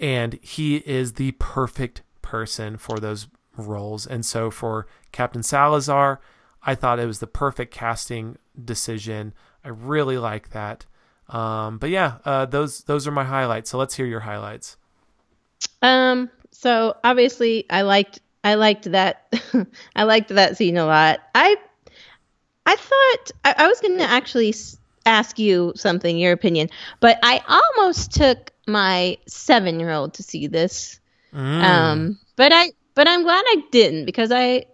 And he is the perfect person for those roles. And so for Captain Salazar, I thought it was the perfect casting decision. I really like that. Um, but yeah, uh, those those are my highlights. So let's hear your highlights. Um. So obviously I liked, I liked that. I liked that scene a lot. I, I thought I, I was going to actually ask you something, your opinion, but I almost took my seven year old to see this. Mm. Um, but I, but I'm glad I didn't, because I,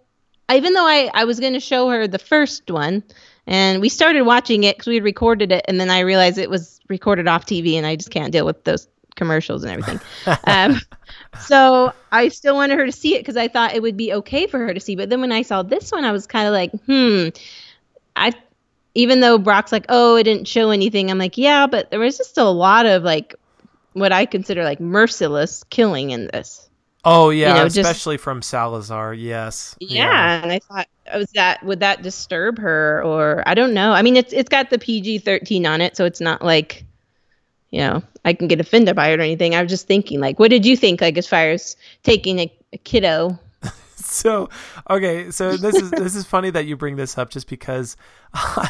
even though I, I was going to show her the first one, and we started watching it because we had recorded it, and then I realized it was recorded off T V, and I just can't deal with those commercials and everything. um, so I still wanted her to see it because I thought it would be okay for her to see. But then when I saw this one, I was kind of like, hmm. I, even though Brock's like, oh, it didn't show anything. I'm like, yeah, but there was just a lot of like what I consider like merciless killing in this. Oh yeah, you know, especially just, from Salazar. Yes. Yeah, yeah, and I thought, was that would that disturb her, or I don't know. I mean, it's it's got the P G thirteen on it, so it's not like, you know, I can get offended by it or anything. I was just thinking, like, what did you think, like, as far as taking a, a kiddo? So, okay, so this is this is funny that you bring this up, just because uh,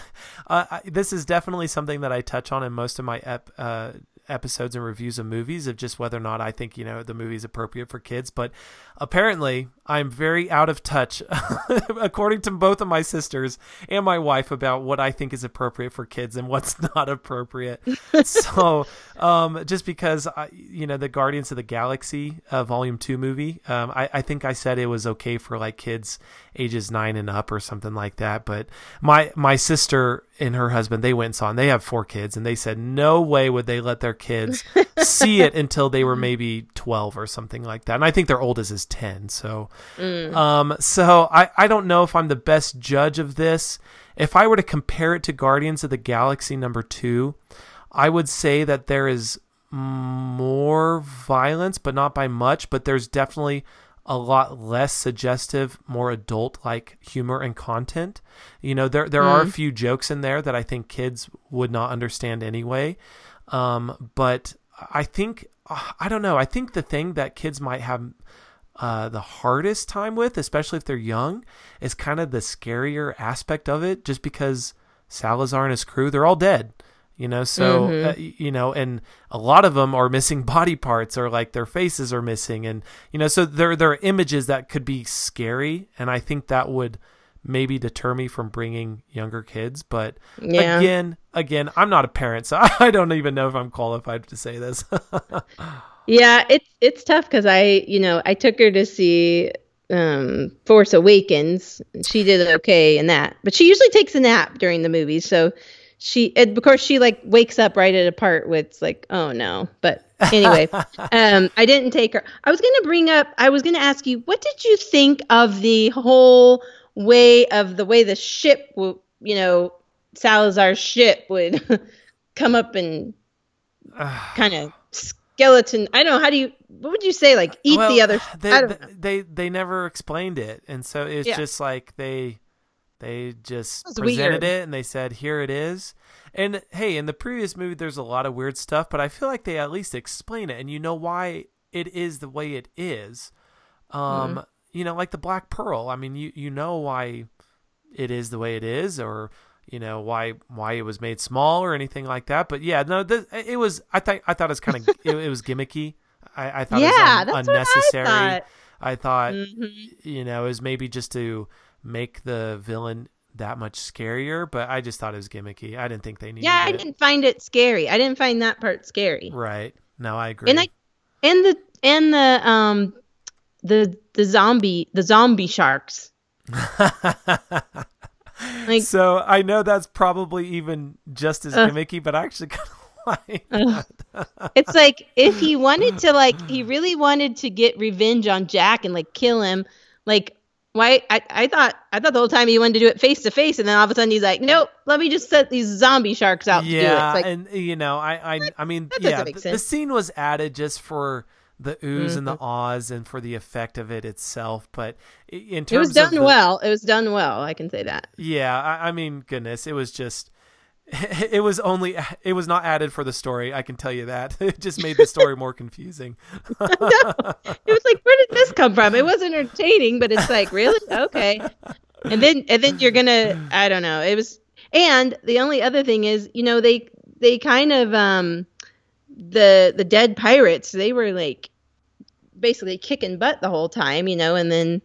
I, this is definitely something that I touch on in most of my ep, uh, episodes and reviews of movies, of just whether or not I think, you know, the movie is appropriate for kids. But apparently I'm very out of touch, according to both of my sisters and my wife, about what I think is appropriate for kids and what's not appropriate. So um, just because, I, you know, the Guardians of the Galaxy uh, Volume two movie, um, I, I think I said it was okay for like kids ages nine and up or something like that. But my, my sister and her husband, they went and saw, and they have four kids, and they said no way would they let their kids see it until they were maybe twelve or something like that. And I think their oldest is ten. So, mm. um, so I, I don't know if I'm the best judge of this. If I were to compare it to Guardians of the Galaxy number two, I would say that there is more violence, but not by much, but there's definitely a lot less suggestive, more adult-like humor and content. You know, there there mm. are a few jokes in there that I think kids would not understand anyway. Um, but I think, I don't know, I think the thing that kids might have uh, the hardest time with, especially if they're young, is kind of the scarier aspect of it, just because Salazar and his crew, they're all dead. You know, so, mm-hmm. uh, you know, and a lot of them are missing body parts, or like their faces are missing. And, you know, so there, there are images that could be scary. And I think that would maybe deter me from bringing younger kids. But yeah. again, again, I'm not a parent, so I don't even know if I'm qualified to say this. Yeah, it's, it's tough because I, you know, I took her to see um, Force Awakens. She did okay in that, but she usually takes a nap during the movie. So she, of course, she like wakes up right at a part where it's like, oh no. But anyway, um, I didn't take her. I was going to bring up, I was going to ask you, what did you think of the whole way of the way the ship, will, you know, Salazar's ship would come up and kind of skeleton. I don't know. How do you, what would you say? Like eat well, the other. They, they, they, they never explained it. And so it's yeah. just like they, they just presented weird. It and they said, here it is. And hey, in the previous movie, there's a lot of weird stuff, but I feel like they at least explain it. And you know why it is the way it is. Um, mm-hmm. You know, like the Black Pearl. I mean, you, you know why it is the way it is, or, you know, why, why it was made small or anything like that. But yeah, no, this, it was, I thought, I thought it was kind of, it, it was gimmicky. I, I thought yeah, it was un- unnecessary. I thought, I thought mm-hmm. you know, it was maybe just to make the villain that much scarier, but I just thought it was gimmicky. I didn't think they needed Yeah, I it. didn't find it scary. I didn't find that part scary. Right. No, I agree. And I, and the, and the, um, the, the zombie, the zombie sharks. Like, so I know that's probably even just as uh, gimmicky, but I actually kind of like that. Uh, it's like if he wanted to, like, he really wanted to get revenge on Jack and like kill him. Like, why? I, I thought I thought the whole time he wanted to do it face to face, and then all of a sudden he's like, nope, let me just set these zombie sharks out yeah, to do it. It's like, and you know, I I, that, I mean, yeah, th- the scene was added just for the oohs mm-hmm. and the ahs and for the effect of it itself, but in terms of it was done the, well it was done well I can say that. Yeah, I, I mean, goodness, it was just it, it was only it was not added for the story, I can tell you that. It just made the story more confusing. No, it was like, where did this come from? It was entertaining, but it's like, really? Okay. And then and then you're gonna, I don't know, it was. And the only other thing is, you know, they they kind of um the the dead pirates, they were like basically kicking butt the whole time, you know. And then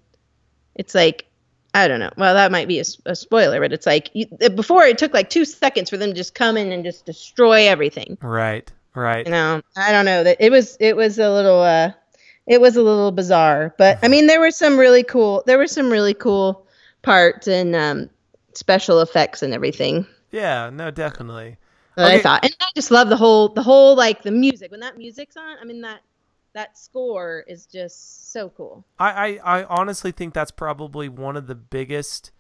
it's like, I don't know, well, that might be a, a spoiler, but it's like you, before it took like two seconds for them to just come in and just destroy everything. Right right You know, I don't know, that it was it was a little uh it was a little bizarre, but I mean, there were some really cool there were some really cool parts and um special effects and everything. Yeah, no, definitely. Okay. I thought, and I just love the whole, the whole like the music. When that music's on, I mean that that score is just so cool. I, I, I honestly think that's probably one of the biggest,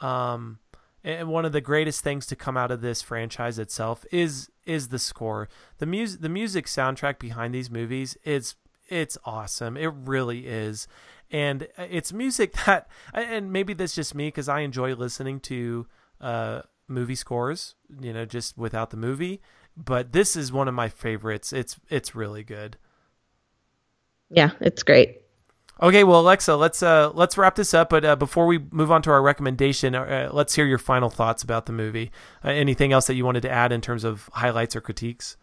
um, and one of the greatest things to come out of this franchise itself is is the score. The music, the music soundtrack behind these movies, it's it's awesome. It really is, and it's music that, and maybe that's just me because I enjoy listening to uh. movie scores, you know, just without the movie, but this is one of my favorites. It's it's really good. Yeah, it's great. Okay, well, Alexa, let's uh let's wrap this up, but uh, before we move on to our recommendation, uh, let's hear your final thoughts about the movie. Uh, anything else that you wanted to add in terms of highlights or critiques?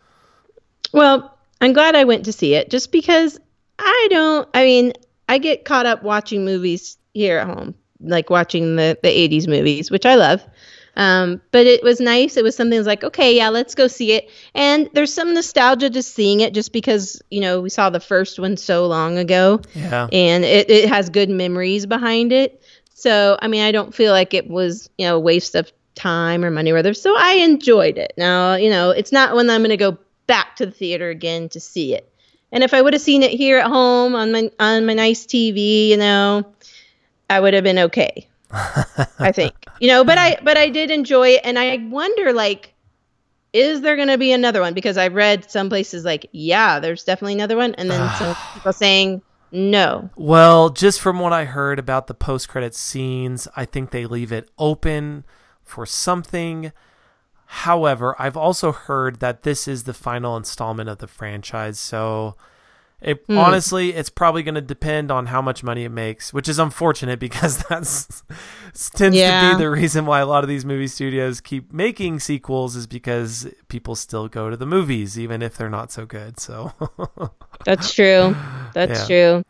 Well, I'm glad I went to see it, just because I don't I mean, I get caught up watching movies here at home, like watching the the eighties movies, which I love. Um, but it was nice. It was something that was like, okay, yeah, let's go see it. And there's some nostalgia to seeing it just because, you know, we saw the first one so long ago. Yeah. And it, it has good memories behind it. So, I mean, I don't feel like it was, you know, a waste of time or money or whatever. So I enjoyed it. Now, you know, it's not one that I'm going to go back to the theater again to see it. And if I would have seen it here at home on my, on my nice T V, you know, I would have been okay. I think, you know, but I, but I did enjoy it. And I wonder, like, is there going to be another one? Because I read some places like, yeah, there's definitely another one. And then some people saying no. Well, just from what I heard about the post-credit scenes, I think they leave it open for something. However, I've also heard that this is the final installment of the franchise. So It, mm. honestly, it's probably going to depend on how much money it makes, which is unfortunate because that's tends yeah. to be the reason why a lot of these movie studios keep making sequels, is because people still go to the movies, even if they're not so good. So that's true. That's yeah. true.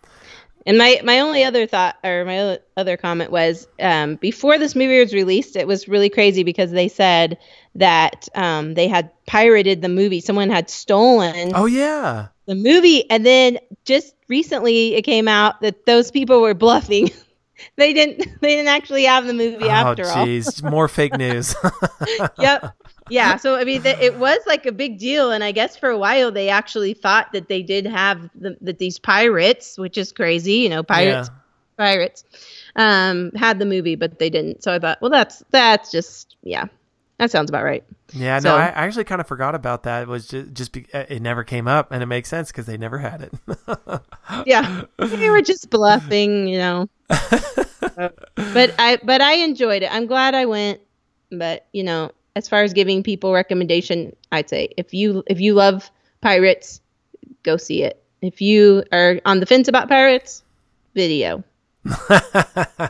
And my, my only other thought or my other comment was um, before this movie was released, it was really crazy because they said that um, they had pirated the movie. Someone had stolen oh, yeah. the movie. And then just recently it came out that those people were bluffing. They didn't they didn't actually have the movie oh, after geez. all. Oh, geez. More fake news. Yep. Yeah. So, I mean, the, it was like a big deal. And I guess for a while they actually thought that they did have the, that these pirates, which is crazy, you know, pirates, yeah. pirates, um, had the movie, but they didn't. So I thought, well, that's that's just, yeah, that sounds about right. Yeah. So, no, I actually kind of forgot about that. It was just, just be, it never came up, and it makes sense because they never had it. Yeah. They were just bluffing, you know. So, but I but I enjoyed it. I'm glad I went. But, you know, as far as giving people recommendation, I'd say if you if you love pirates, go see it. If you are on the fence about pirates, video. okay,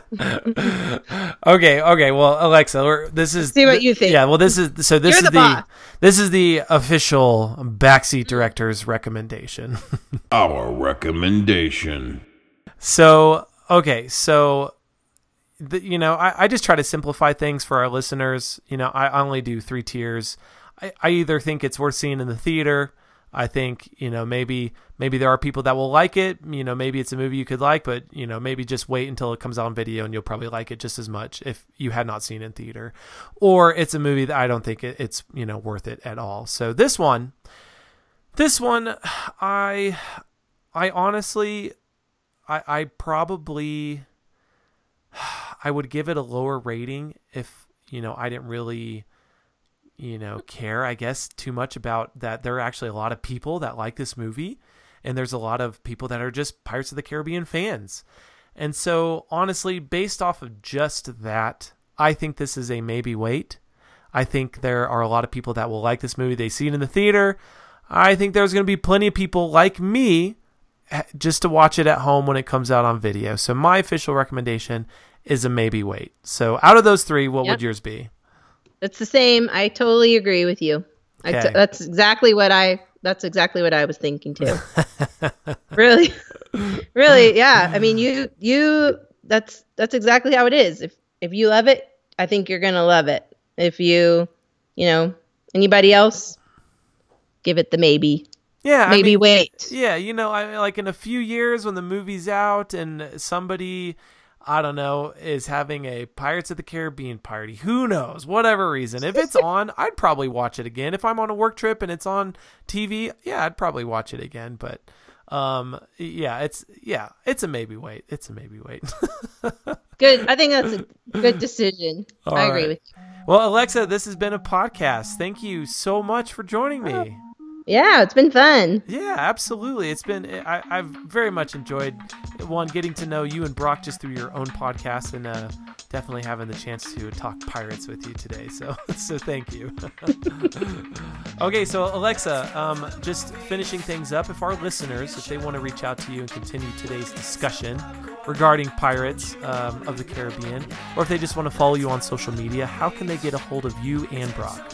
okay. Well, Alexa, we're, this is Let's see what you think. Yeah, well, this is so. This You're is the, the this is the official backseat director's recommendation. Our recommendation. So. Okay, so, the, you know, I, I just try to simplify things for our listeners. You know, I only do three tiers. I, I either think it's worth seeing in the theater. I think, you know, maybe maybe there are people that will like it. You know, maybe it's a movie you could like, but, you know, maybe just wait until it comes out on video and you'll probably like it just as much if you had not seen it in theater. Or it's a movie that I don't think it, it's, you know, worth it at all. So this one, this one, I, I honestly... I, I probably, I would give it a lower rating if, you know, I didn't really, you know, care, I guess, too much about that. There are actually a lot of people that like this movie, and there's a lot of people that are just Pirates of the Caribbean fans. And so, honestly, based off of just that, I think this is a maybe wait. I think there are a lot of people that will like this movie. They see it in the theater. I think there's going to be plenty of people like me just to watch it at home when it comes out on video. So my official recommendation is a maybe wait. So out of those three, what yep. would yours be? It's the same. I totally agree with you. Okay. I t- that's exactly what I, that's exactly what I was thinking too. Really, really. Yeah. I mean, you, you, that's, that's exactly how it is. If, if you love it, I think you're going to love it. If you, you know, anybody else, give it the maybe. Yeah, maybe I mean, wait. Yeah, you know, I like in a few years when the movie's out and somebody, I don't know, is having a Pirates of the Caribbean party. Who knows? Whatever reason, if it's on, I'd probably watch it again. If I'm on a work trip and it's on T V, yeah, I'd probably watch it again. But, um, yeah, it's yeah, it's a maybe wait. It's a maybe wait. Good. I think that's a good decision. All I agree right. with you. Well, Alexa, this has been a podcast. Thank you so much for joining me. Oh. Yeah, it's been fun. Yeah, absolutely. It's been, I, I've very much enjoyed, one, getting to know you and Brock just through your own podcast, and uh, definitely having the chance to talk pirates with you today. So, so thank you. Okay, so Alexa, um, just finishing things up, if our listeners, if they want to reach out to you and continue today's discussion regarding Pirates um, of the Caribbean, or if they just want to follow you on social media, how can they get a hold of you and Brock?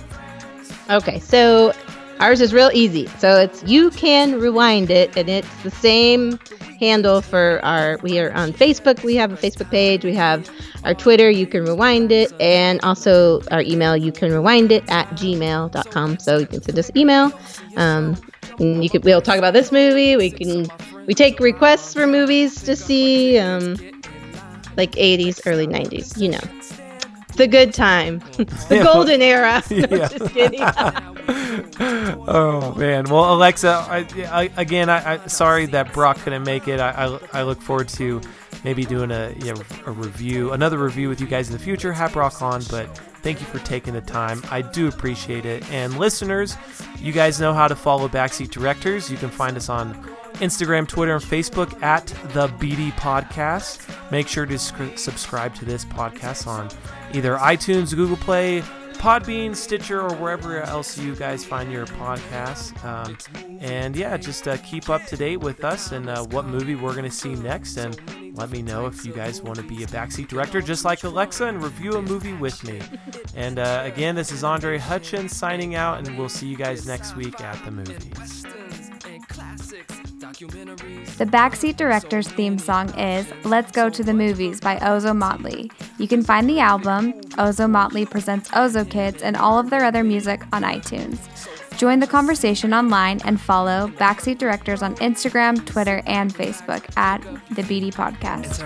Okay, so... ours is real easy. So it's You Can Rewind It, and it's the same handle for our, we are on Facebook. We have a Facebook page. We have our Twitter, You Can Rewind It, and also our email, You Can Rewind It at gmail dot com. So you can send us email. Um, and you could, we'll talk about this movie. We can, we take requests for movies to see, um, like eighties, early nineties, you know. The good time. The golden era. No, yeah. Just kidding. Oh, man. Well, Alexa, I, I, again, I, I sorry that Brock couldn't make it. I, I, I look forward to maybe doing a, you know, a review, another review with you guys in the future. Have Brock on, but thank you for taking the time. I do appreciate it. And listeners, you guys know how to follow Backseat Directors. You can find us on Instagram, Twitter, and Facebook at The B D Podcast. Make sure to sc- subscribe to this podcast on either iTunes, Google Play, Podbean, Stitcher, or wherever else you guys find your podcasts. Um, and yeah, just uh, keep up to date with us and uh, what movie we're going to see next. And let me know if you guys want to be a backseat director just like Alexa and review a movie with me. And uh, again, this is Andre Hutchins signing out, and we'll see you guys next week at the movies. The Backseat Director's theme song is Let's Go to the Movies by Ozo Motley. You can find the album, Ozo Motley Presents Ozo Kids, and all of their other music on iTunes. Join the conversation online and follow Backseat Directors on Instagram, Twitter, and Facebook at The B D Podcast.